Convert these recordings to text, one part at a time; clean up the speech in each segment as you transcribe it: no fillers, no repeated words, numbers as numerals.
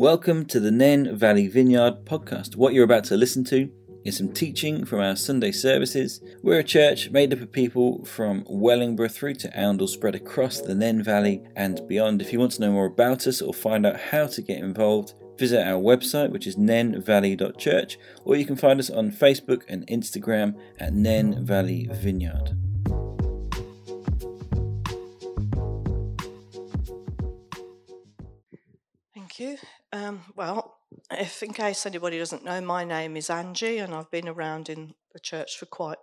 Welcome to the Nene Valley Vineyard podcast. What you're about to listen to is some teaching from our Sunday services. We're a church made up of people from Wellingborough through to Oundle, spread across the Nene Valley and beyond. If you want to know more about us or find out how to get involved, visit our website, which is nenevalley.church, or you can find us on Facebook and Instagram at Nene Valley Vineyard. Thank you. Well, if in case anybody doesn't know, my name is Angie and I've been around in the church for quite a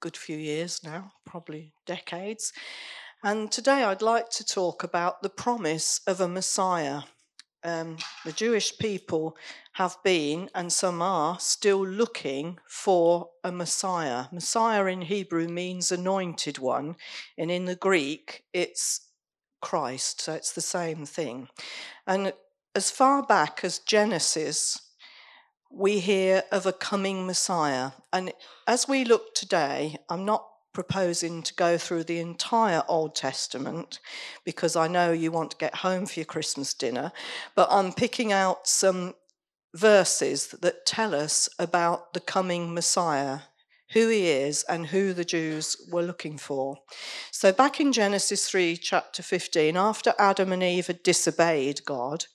good few years now, probably decades. And today I'd like to talk about the promise of a Messiah. The Jewish people have been, and some are, still looking for a Messiah. Messiah in Hebrew means anointed one, and in the Greek it's Christ, so it's the same thing. And as far back as Genesis, we hear of a coming Messiah. And as we look today, I'm not proposing to go through the entire Old Testament because I know you want to get home for your Christmas dinner, but I'm picking out some verses that tell us about the coming Messiah, who he is and who the Jews were looking for. So back in Genesis 3, chapter 15, after Adam and Eve had disobeyed God,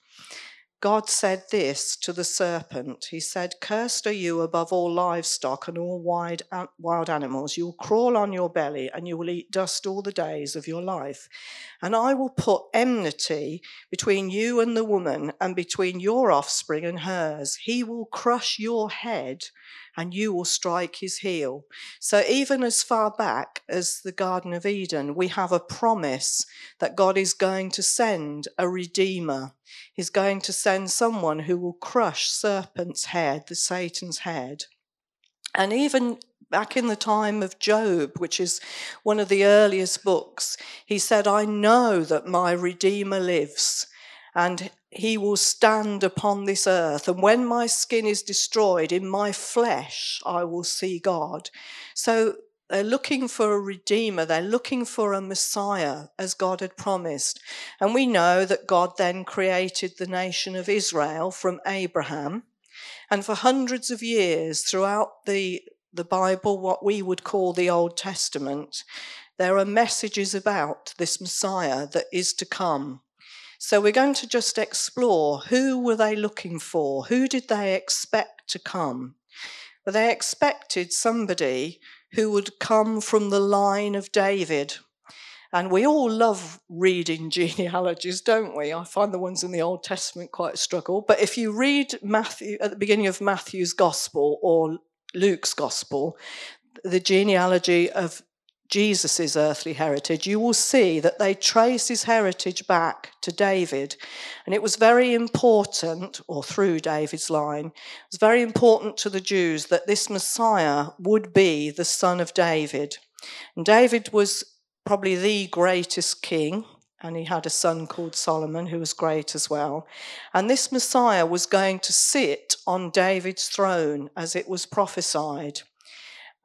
God said this to the serpent. He said, "Cursed are you above all livestock and all wild animals. You will crawl on your belly and you will eat dust all the days of your life. And I will put enmity between you and the woman and between your offspring and hers. He will crush your head and you will strike his heel." So even as far back as the Garden of Eden, we have a promise that God is going to send a redeemer. He's going to send someone who will crush serpent's head, the Satan's head. And even back in the time of Job, which is one of the earliest books, he said, "I know that my Redeemer lives, and he will stand upon this earth. And when my skin is destroyed, in my flesh I will see God." So they're looking for a redeemer. They're looking for a Messiah, as God had promised. And we know that God then created the nation of Israel from Abraham. And for hundreds of years throughout the Bible, what we would call the Old Testament, there are messages about this Messiah that is to come. So we're going to just explore, who were they looking for? Who did they expect to come? Well, they expected somebody who would come from the line of David. And we all love reading genealogies, don't we? I find the ones in the Old Testament quite a struggle. But if you read Matthew at the beginning of Matthew's Gospel or Luke's Gospel, the genealogy of Jesus's earthly heritage, you will see that they trace his heritage back to David. And it was very important, or through David's line, it was very important to the Jews that this Messiah would be the son of David. And David was probably the greatest king, and he had a son called Solomon who was great as well. And this Messiah was going to sit on David's throne as it was prophesied.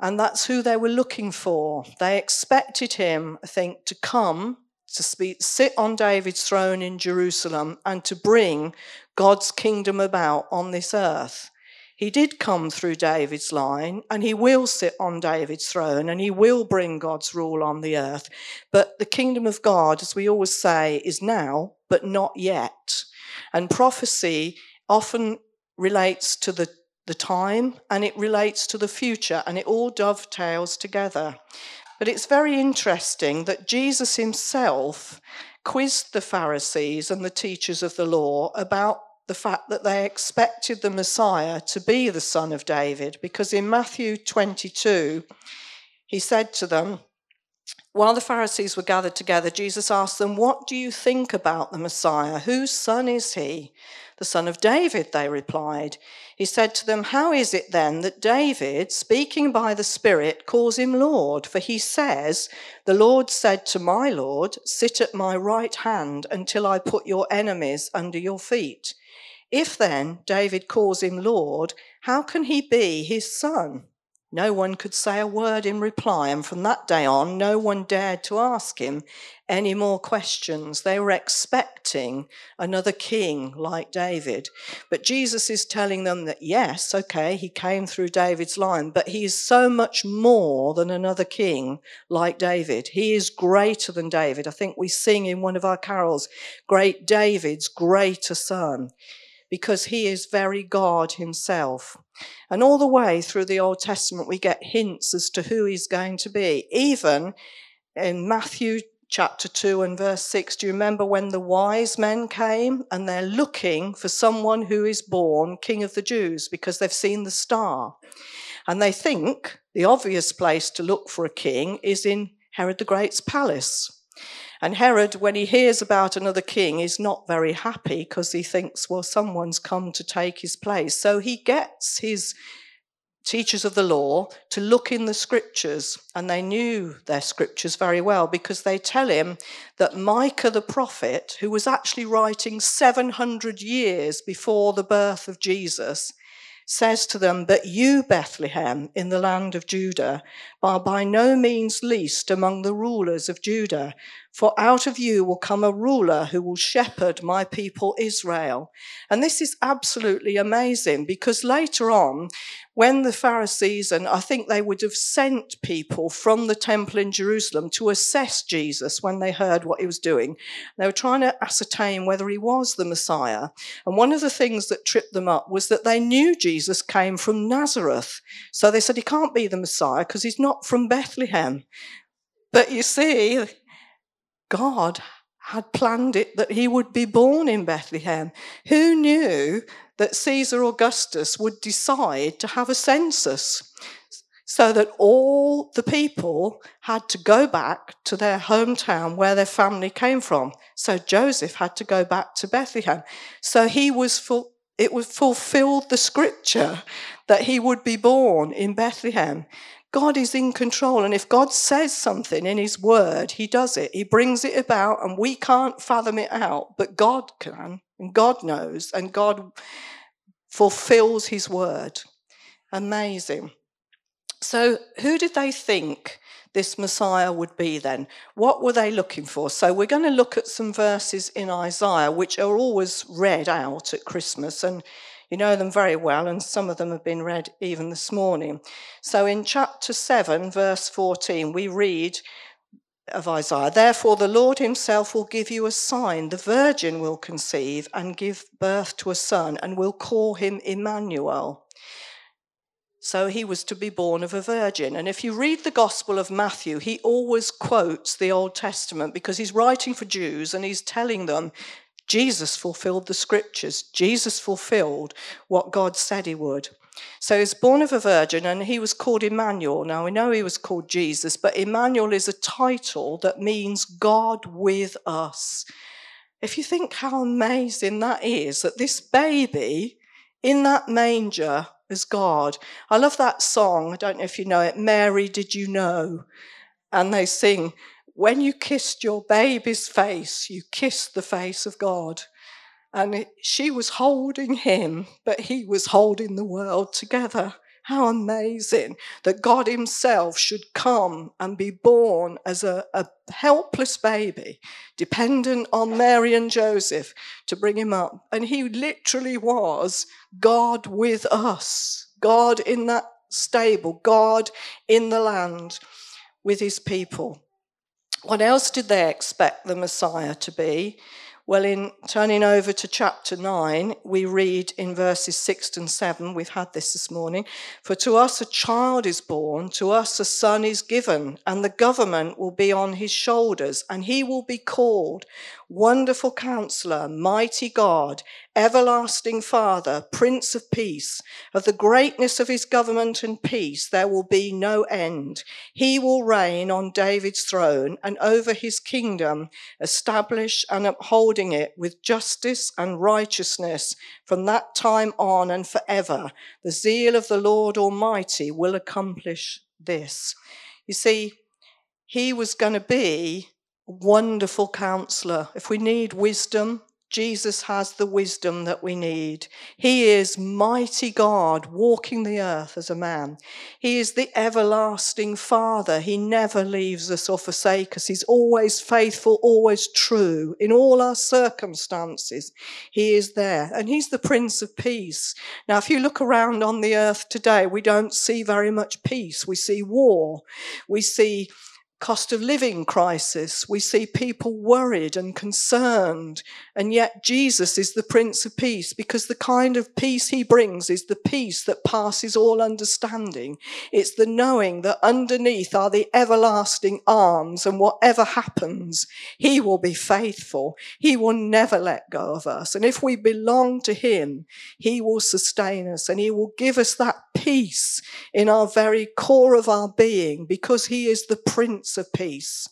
And that's who they were looking for. They expected him, I think, to come, to sit on David's throne in Jerusalem and to bring God's kingdom about on this earth. He did come through David's line, and he will sit on David's throne, and he will bring God's rule on the earth. But the kingdom of God, as we always say, is now, but not yet. And prophecy often relates to the time, and it relates to the future, and it all dovetails together. But it's very interesting that Jesus himself quizzed the Pharisees and the teachers of the law about the fact that they expected the Messiah to be the son of David, because in Matthew 22, he said to them, while the Pharisees were gathered together, Jesus asked them, "What do you think about the Messiah? Whose son is he?" "The son of David," they replied. He said to them, "How is it then that David, speaking by the Spirit, calls him Lord? For he says, 'The Lord said to my Lord, sit at my right hand until I put your enemies under your feet.' If then David calls him Lord, how can he be his son?" No one could say a word in reply, and from that day on, no one dared to ask him any more questions. They were expecting another king like David. But Jesus is telling them that, yes, okay, he came through David's line, but he is so much more than another king like David. He is greater than David. I think we sing in one of our carols, Great David's Greater Son, because he is very God himself. And all the way through the Old Testament, we get hints as to who he's going to be. Even in Matthew chapter 2 and verse 6, do you remember when the wise men came and they're looking for someone who is born King of the Jews because they've seen the star? And they think the obvious place to look for a king is in Herod the Great's palace. And Herod, when he hears about another king, is not very happy because he thinks, well, someone's come to take his place. So he gets his teachers of the law to look in the scriptures, and they knew their scriptures very well because they tell him that Micah the prophet, who was actually writing 700 years before the birth of Jesus, says to them, but you, Bethlehem, in the land of Judah, are by no means least among the rulers of Judah, for out of you will come a ruler who will shepherd my people Israel. And this is absolutely amazing, because later on, when the Pharisees, and I think they would have sent people from the temple in Jerusalem to assess Jesus when they heard what he was doing, they were trying to ascertain whether he was the Messiah. And one of the things that tripped them up was that they knew Jesus came from Nazareth. So they said, he can't be the Messiah because he's not from Bethlehem. But you see, God had planned it that he would be born in Bethlehem. Who knew that Caesar Augustus would decide to have a census so that all the people had to go back to their hometown where their family came from? So Joseph had to go back to Bethlehem. So it fulfilled the scripture that he would be born in Bethlehem. God is in control, and if God says something in his word, he does it. He brings it about, and we can't fathom it out, but God can, and God knows, and God fulfills his word. Amazing. So who did they think this Messiah would be then? What were they looking for? So we're going to look at some verses in Isaiah, which are always read out at Christmas, and you know them very well, and some of them have been read even this morning. So in chapter 7, verse 14, we read of Isaiah, therefore the Lord himself will give you a sign. The virgin will conceive and give birth to a son and will call him Emmanuel. So he was to be born of a virgin. And if you read the Gospel of Matthew, he always quotes the Old Testament because he's writing for Jews and he's telling them, Jesus fulfilled the scriptures. Jesus fulfilled what God said he would. So he was born of a virgin and he was called Emmanuel. Now we know he was called Jesus, but Emmanuel is a title that means God with us. If you think how amazing that is, that this baby in that manger is God. I love that song. I don't know if you know it. Mary, Did You Know? And they sing, when you kissed your baby's face, you kissed the face of God. And she was holding him, but he was holding the world together. How amazing that God himself should come and be born as a helpless baby, dependent on Mary and Joseph to bring him up. And he literally was God with us, God in that stable, God in the land with his people. What else did they expect the Messiah to be? Well, in turning over to chapter 9, we read in verses 6 and 7, we've had this morning, for to us a child is born, to us a son is given, and the government will be on his shoulders, and he will be called Wonderful Counselor, Mighty God, Everlasting Father, Prince of Peace. Of the greatness of his government and peace there will be no end. He will reign on David's throne and over his kingdom, establish and upholding it with justice and righteousness from that time on and forever. The zeal of the Lord Almighty will accomplish this. You see, he was going to be a wonderful counselor. If we need wisdom, Jesus has the wisdom that we need. He is mighty God walking the earth as a man. He is the everlasting Father. He never leaves us or forsakes us. He's always faithful, always true. In all our circumstances, he is there. And he's the Prince of Peace. Now, if you look around on the earth today, we don't see very much peace. We see war. We see cost of living crisis. We see people worried and concerned. And yet Jesus is the Prince of Peace, because the kind of peace he brings is the peace that passes all understanding. It's the knowing that underneath are the everlasting arms, and whatever happens, he will be faithful. He will never let go of us. And if we belong to him, he will sustain us, and he will give us that peace in our very core of our being, because he is the Prince of Peace.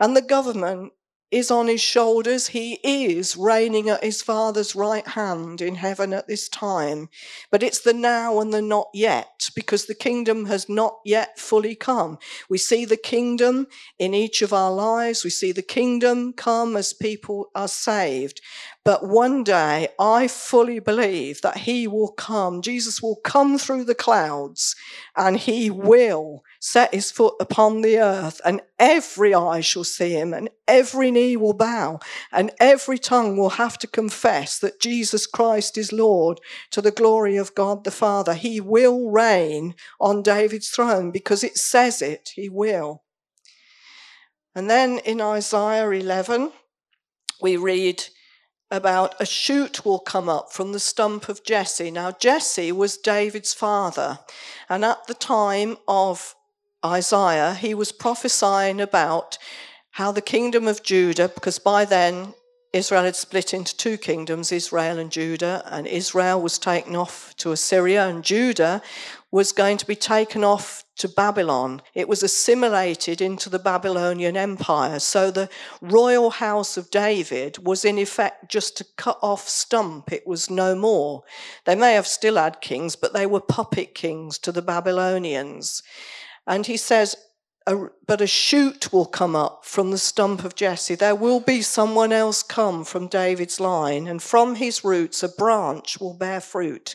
And the government is on his shoulders. He is reigning at his Father's right hand in heaven at this time. But it's the now and the not yet, because the kingdom has not yet fully come. We see the kingdom in each of our lives. We see the kingdom come as people are saved. But one day, I fully believe that he will come. Jesus will come through the clouds, and he will set his foot upon the earth, and every eye shall see him, and every knee will bow, and every tongue will have to confess that Jesus Christ is Lord, to the glory of God the Father. He will reign on David's throne, because it says it, he will. And then in Isaiah 11, we read about a shoot will come up from the stump of Jesse. Now, Jesse was David's father, and at the time of Isaiah, he was prophesying about how the kingdom of Judah, because by then Israel had split into two kingdoms, Israel and Judah, and Israel was taken off to Assyria, and Judah was going to be taken off to Babylon. It was assimilated into the Babylonian Empire. So the royal house of David was in effect just a cut-off stump. It was no more. They may have still had kings, but they were puppet kings to the Babylonians. And he says, but a shoot will come up from the stump of Jesse. There will be someone else come from David's line, and from his roots a branch will bear fruit,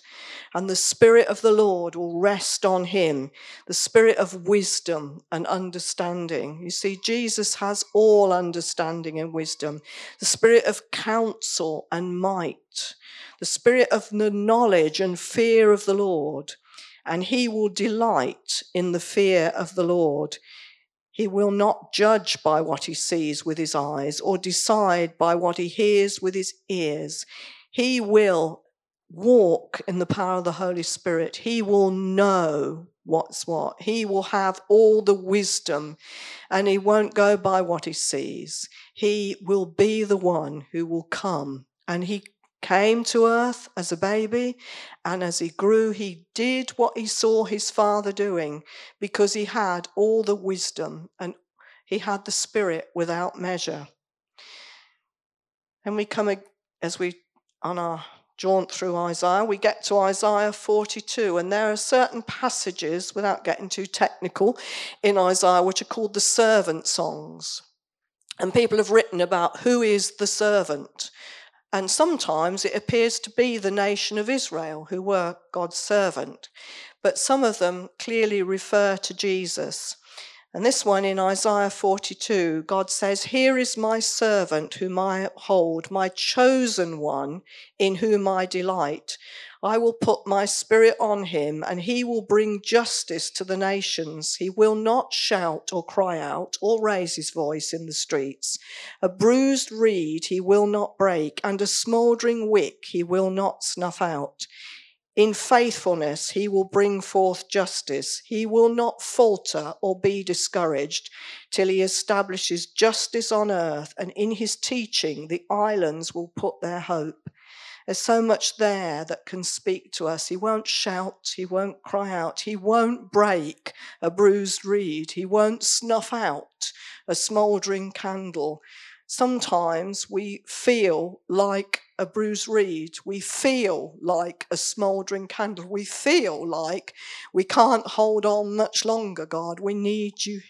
and the Spirit of the Lord will rest on him, the Spirit of wisdom and understanding. You see, Jesus has all understanding and wisdom, the Spirit of counsel and might, the Spirit of the knowledge and fear of the Lord. And he will delight in the fear of the Lord. He will not judge by what he sees with his eyes, or decide by what he hears with his ears. He will walk in the power of the Holy Spirit. He will know what's what. He will have all the wisdom, and he won't go by what he sees. He will be the one who will come, and he came to earth as a baby, and as he grew, he did what he saw his Father doing, because he had all the wisdom and he had the Spirit without measure. And we come, as we on our jaunt through Isaiah, we get to Isaiah 42, and there are certain passages, without getting too technical, in Isaiah which are called the servant songs. And people have written about who is the servant. And sometimes it appears to be the nation of Israel, who were God's servant. But some of them clearly refer to Jesus. And this one in Isaiah 42, God says, "Here is my servant whom I uphold, my chosen one in whom I delight. I will put my Spirit on him, and he will bring justice to the nations. He will not shout or cry out or raise his voice in the streets. A bruised reed he will not break, and a smouldering wick he will not snuff out. In faithfulness he will bring forth justice. He will not falter or be discouraged till he establishes justice on earth, and in his teaching the islands will put their hope." There's so much there that can speak to us. He won't shout. He won't cry out. He won't break a bruised reed. He won't snuff out a smouldering candle. Sometimes we feel like a bruised reed. We feel like a smouldering candle. We feel like we can't hold on much longer, God. We need you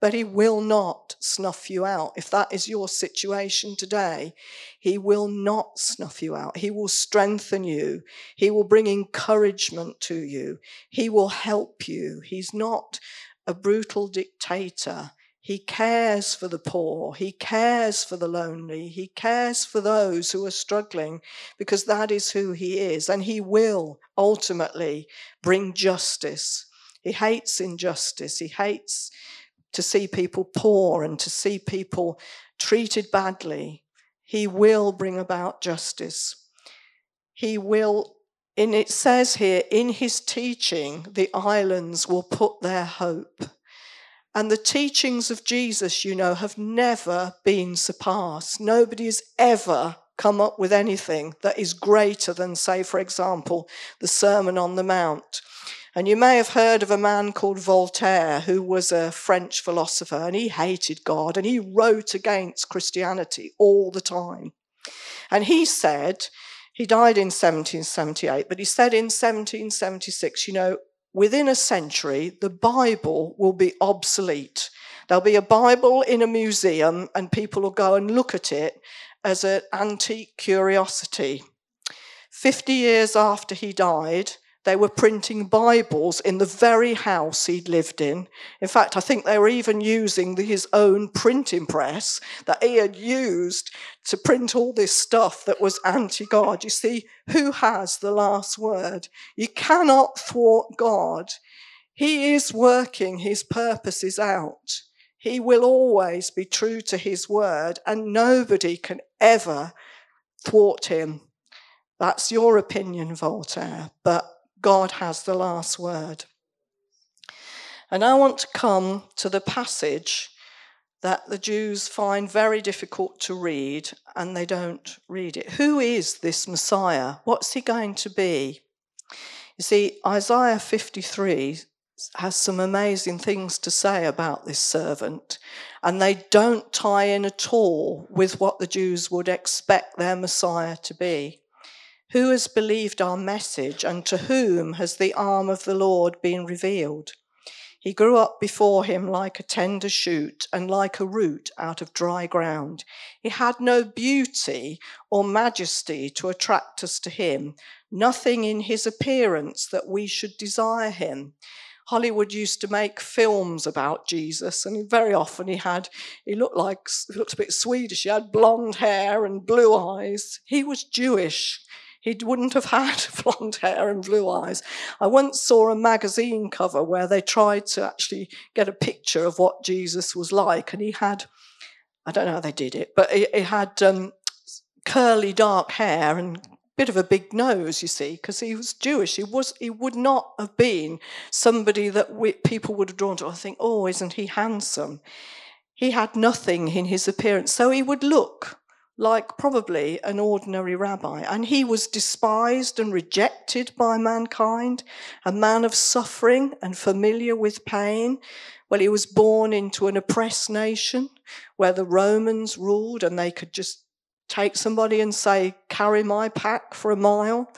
But he will not snuff you out. If that is your situation today, he will not snuff you out. He will strengthen you. He will bring encouragement to you. He will help you. He's not a brutal dictator. He cares for the poor. He cares for the lonely. He cares for those who are struggling, because that is who he is. And he will ultimately bring justice. He hates injustice. He hates to see people poor and to see people treated badly. He will bring about justice. He will, and it says here, in his teaching, the islands will put their hope. And the teachings of Jesus, you know, have never been surpassed. Nobody has ever come up with anything that is greater than, say, for example, the Sermon on the Mount. And you may have heard of a man called Voltaire, who was a French philosopher, and he hated God, and he wrote against Christianity all the time. And he said, he died in 1778, but he said in 1776, you know, within a century, the Bible will be obsolete. There'll be a Bible in a museum, and people will go and look at it as an antique curiosity. 50 years after he died, they were printing Bibles in the very house he'd lived in. In fact, I think they were even using his own printing press that he had used to print all this stuff that was anti-God. You see, who has the last word? You cannot thwart God. He is working his purposes out. He will always be true to his word, and nobody can ever thwart him. That's your opinion, Voltaire, but God has the last word. And I want to come to the passage that the Jews find very difficult to read, and they don't read it. Who is this Messiah? What's he going to be? You see, Isaiah 53 has some amazing things to say about this servant, and they don't tie in at all with what the Jews would expect their Messiah to be. Who has believed our message, and to whom has the arm of the Lord been revealed? He grew up before him like a tender shoot and like a root out of dry ground. He had no beauty or majesty to attract us to him, nothing in his appearance that we should desire him. Hollywood used to make films about Jesus, and very often he looked a bit Swedish. He had blonde hair and blue eyes. He was Jewish. He wouldn't have had blonde hair and blue eyes. I once saw a magazine cover where they tried to actually get a picture of what Jesus was like, and he had, I don't know how they did it, but he had curly dark hair and bit of a big nose, you see, because he was Jewish. He would not have been somebody that people would have drawn to. I think, oh, isn't he handsome? He had nothing in his appearance, so he would look like probably an ordinary rabbi. And he was despised and rejected by mankind, a man of suffering and familiar with pain. Well, he was born into an oppressed nation where the Romans ruled, and they could just take somebody and say, carry my pack for a mile.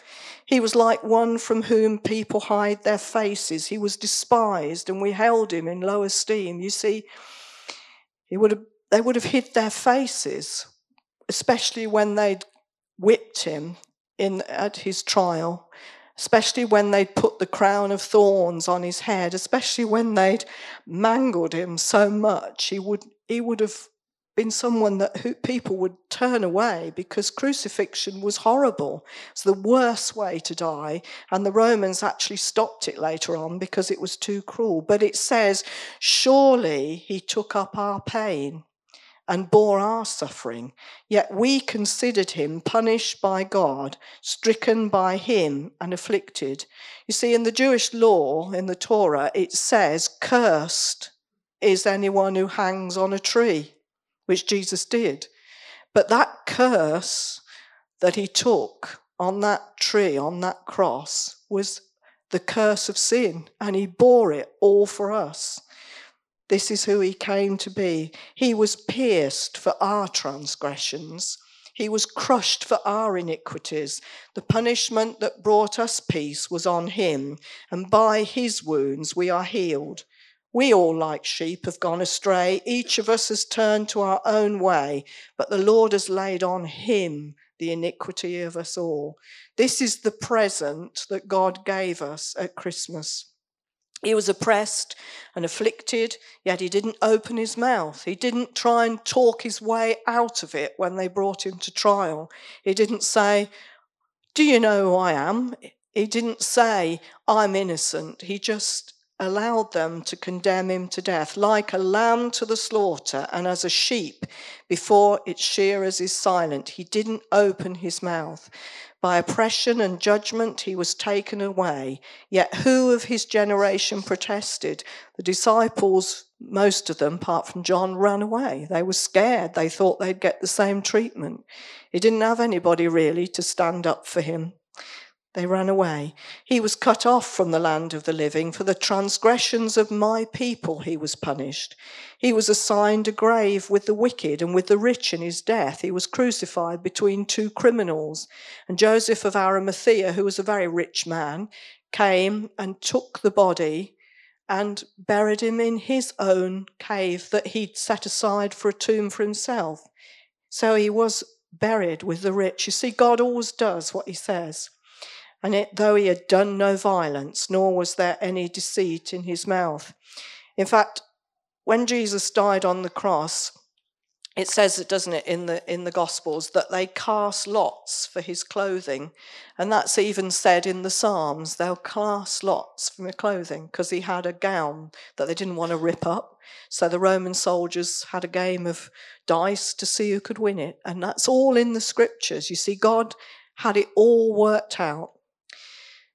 He was like one from whom people hide their faces. He was despised, and we held him in low esteem. You see, they would have hid their faces, especially when they'd whipped him at his trial, especially when they'd put the crown of thorns on his head, especially when they'd mangled him so much. He would have been someone that people would turn away, because crucifixion was horrible. It's the worst way to die, and the Romans actually stopped it later on because it was too cruel. But it says, surely he took up our pain and bore our suffering, yet we considered him punished by God, stricken by him and afflicted. You see, in the Jewish law, in the Torah, it says, cursed is anyone who hangs on a tree, which Jesus did. But that curse that he took on that tree, on that cross, was the curse of sin, and he bore it all for us. This is who he came to be. He was pierced for our transgressions. He was crushed for our iniquities. The punishment that brought us peace was on him, and by his wounds we are healed. We all, like sheep, have gone astray. Each of us has turned to our own way, but the Lord has laid on him the iniquity of us all. This is the present that God gave us at Christmas. He was oppressed and afflicted, yet he didn't open his mouth. He didn't try and talk his way out of it when they brought him to trial. He didn't say, "Do you know who I am?" He didn't say, "I'm innocent." He just allowed them to condemn him to death, like a lamb to the slaughter, and as a sheep before its shearers is silent. He didn't open his mouth. By oppression and judgment he was taken away. Yet who of his generation protested? The disciples, most of them, apart from John, ran away. They were scared. They thought they'd get the same treatment. He didn't have anybody really to stand up for him. They ran away. He was cut off from the land of the living. For the transgressions of my people he was punished. He was assigned a grave with the wicked and with the rich in his death. He was crucified between two criminals. And Joseph of Arimathea, who was a very rich man, came and took the body and buried him in his own cave that he'd set aside for a tomb for himself. So he was buried with the rich. You see, God always does what he says. And yet, though he had done no violence, nor was there any deceit in his mouth. In fact, when Jesus died on the cross, it says, doesn't it, in the Gospels, that they cast lots for his clothing. And that's even said in the Psalms, they'll cast lots for my clothing, because he had a gown that they didn't want to rip up. So the Roman soldiers had a game of dice to see who could win it. And that's all in the scriptures. You see, God had it all worked out.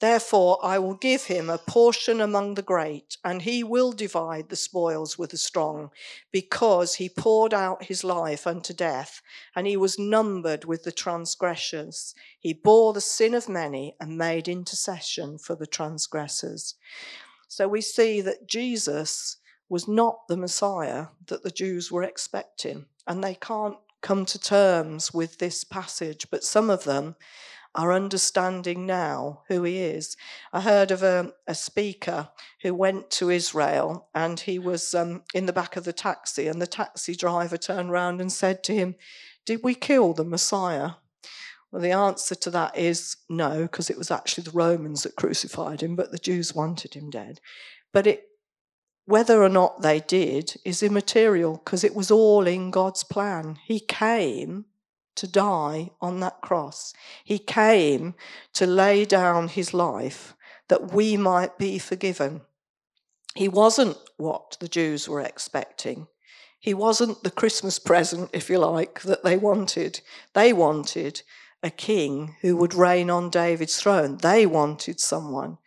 Therefore, I will give him a portion among the great, and he will divide the spoils with the strong, because he poured out his life unto death, and he was numbered with the transgressors. He bore the sin of many and made intercession for the transgressors. So we see that Jesus was not the Messiah that the Jews were expecting, and they can't come to terms with this passage, but some of them are understanding now who he is. I heard of a speaker who went to Israel, and he was in the back of the taxi, and the taxi driver turned round and said to him, "Did we kill the Messiah?" Well, the answer to that is no, because it was actually the Romans that crucified him, but the Jews wanted him dead. But whether or not they did is immaterial, because it was all in God's plan. He came to die on that cross. He came to lay down his life that we might be forgiven. He wasn't what the Jews were expecting. He wasn't the Christmas present, if you like, that they wanted. They wanted a king who would reign on David's throne. They wanted someone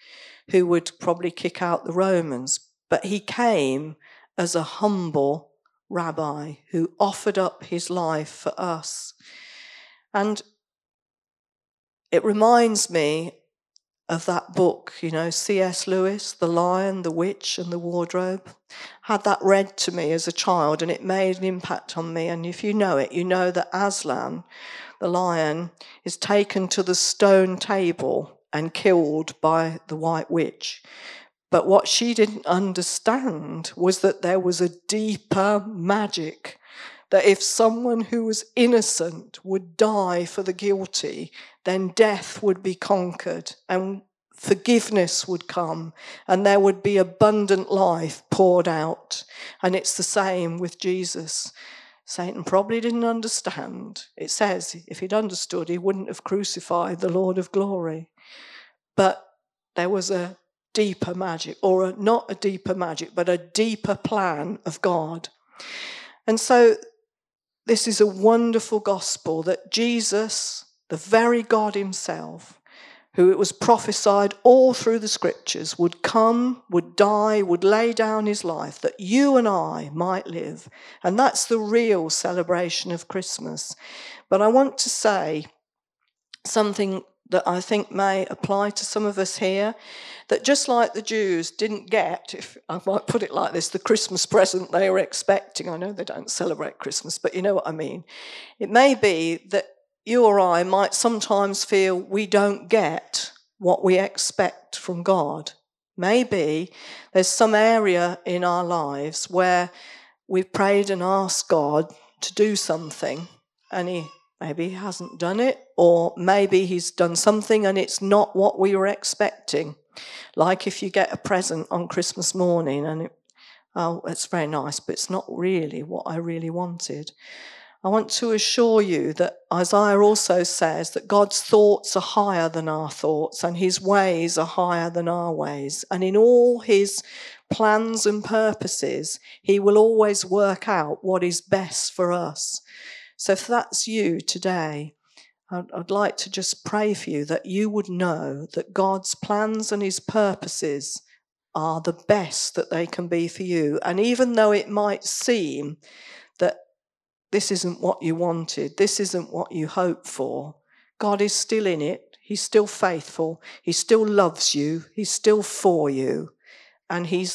who would probably kick out the Romans. But he came as a humble rabbi who offered up his life for us. And it reminds me of that book, you know, C.S. Lewis, The Lion, the Witch and the Wardrobe. Had that read to me as a child, and it made an impact on me. And if you know it, you know that Aslan, the lion, is taken to the stone table and killed by the White Witch. But what she didn't understand was that there was a deeper magic, that if someone who was innocent would die for the guilty, then death would be conquered and forgiveness would come, and there would be abundant life poured out. And it's the same with Jesus. Satan probably didn't understand. It says if he'd understood, he wouldn't have crucified the Lord of glory. But there was a deeper magic, or not a deeper magic, but a deeper plan of God. And so this is a wonderful gospel, that Jesus, the very God himself, who it was prophesied all through the scriptures would come, would die, would lay down his life, that you and I might live. And that's the real celebration of Christmas. But I want to say something that I think may apply to some of us here, that just like the Jews didn't get, if I might put it like this, the Christmas present they were expecting. I know they don't celebrate Christmas, but you know what I mean. It may be that you or I might sometimes feel we don't get what we expect from God. Maybe there's some area in our lives where we've prayed and asked God to do something, and maybe he hasn't done it, or maybe he's done something and it's not what we were expecting. Like if you get a present on Christmas morning and it's very nice, but it's not really what I really wanted. I want to assure you that Isaiah also says that God's thoughts are higher than our thoughts and his ways are higher than our ways. And in all his plans and purposes, he will always work out what is best for us. So if that's you today, I'd like to just pray for you that you would know that God's plans and his purposes are the best that they can be for you. And even though it might seem that this isn't what you wanted, this isn't what you hoped for, God is still in it. He's still faithful. He still loves you. He's still for you. And he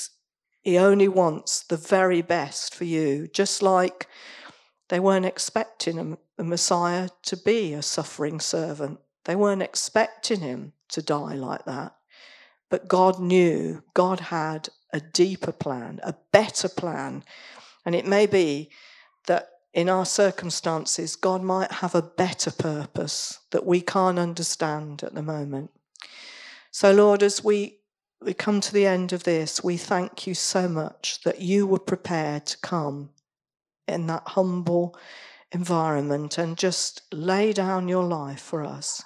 only wants the very best for you, just like they weren't expecting a Messiah to be a suffering servant. They weren't expecting him to die like that. But God knew. God had a deeper plan, a better plan. And it may be that in our circumstances, God might have a better purpose that we can't understand at the moment. So, Lord, as we come to the end of this, we thank you so much that you were prepared to come in that humble environment and just lay down your life for us.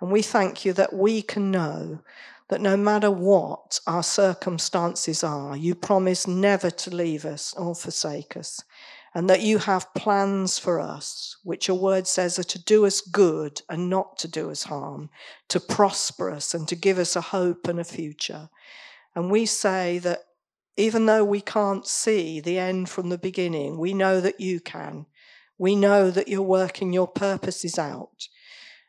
And we thank you that we can know that no matter what our circumstances are, you promise never to leave us or forsake us, and that you have plans for us, which your word says are to do us good and not to do us harm, to prosper us and to give us a hope and a future. And we say that even though we can't see the end from the beginning, we know that you can. We know that you're working your purposes out.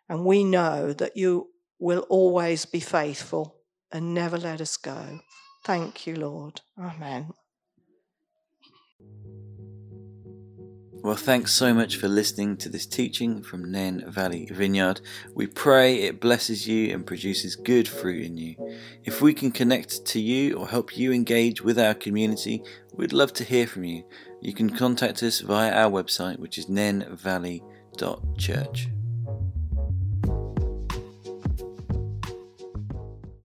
And we know that you will always be faithful and never let us go. Thank you, Lord. Amen. Well, thanks so much for listening to this teaching from Nene Valley Vineyard. We pray it blesses you and produces good fruit in you. If we can connect to you or help you engage with our community, we'd love to hear from you. You can contact us via our website, which is nenvalley.church.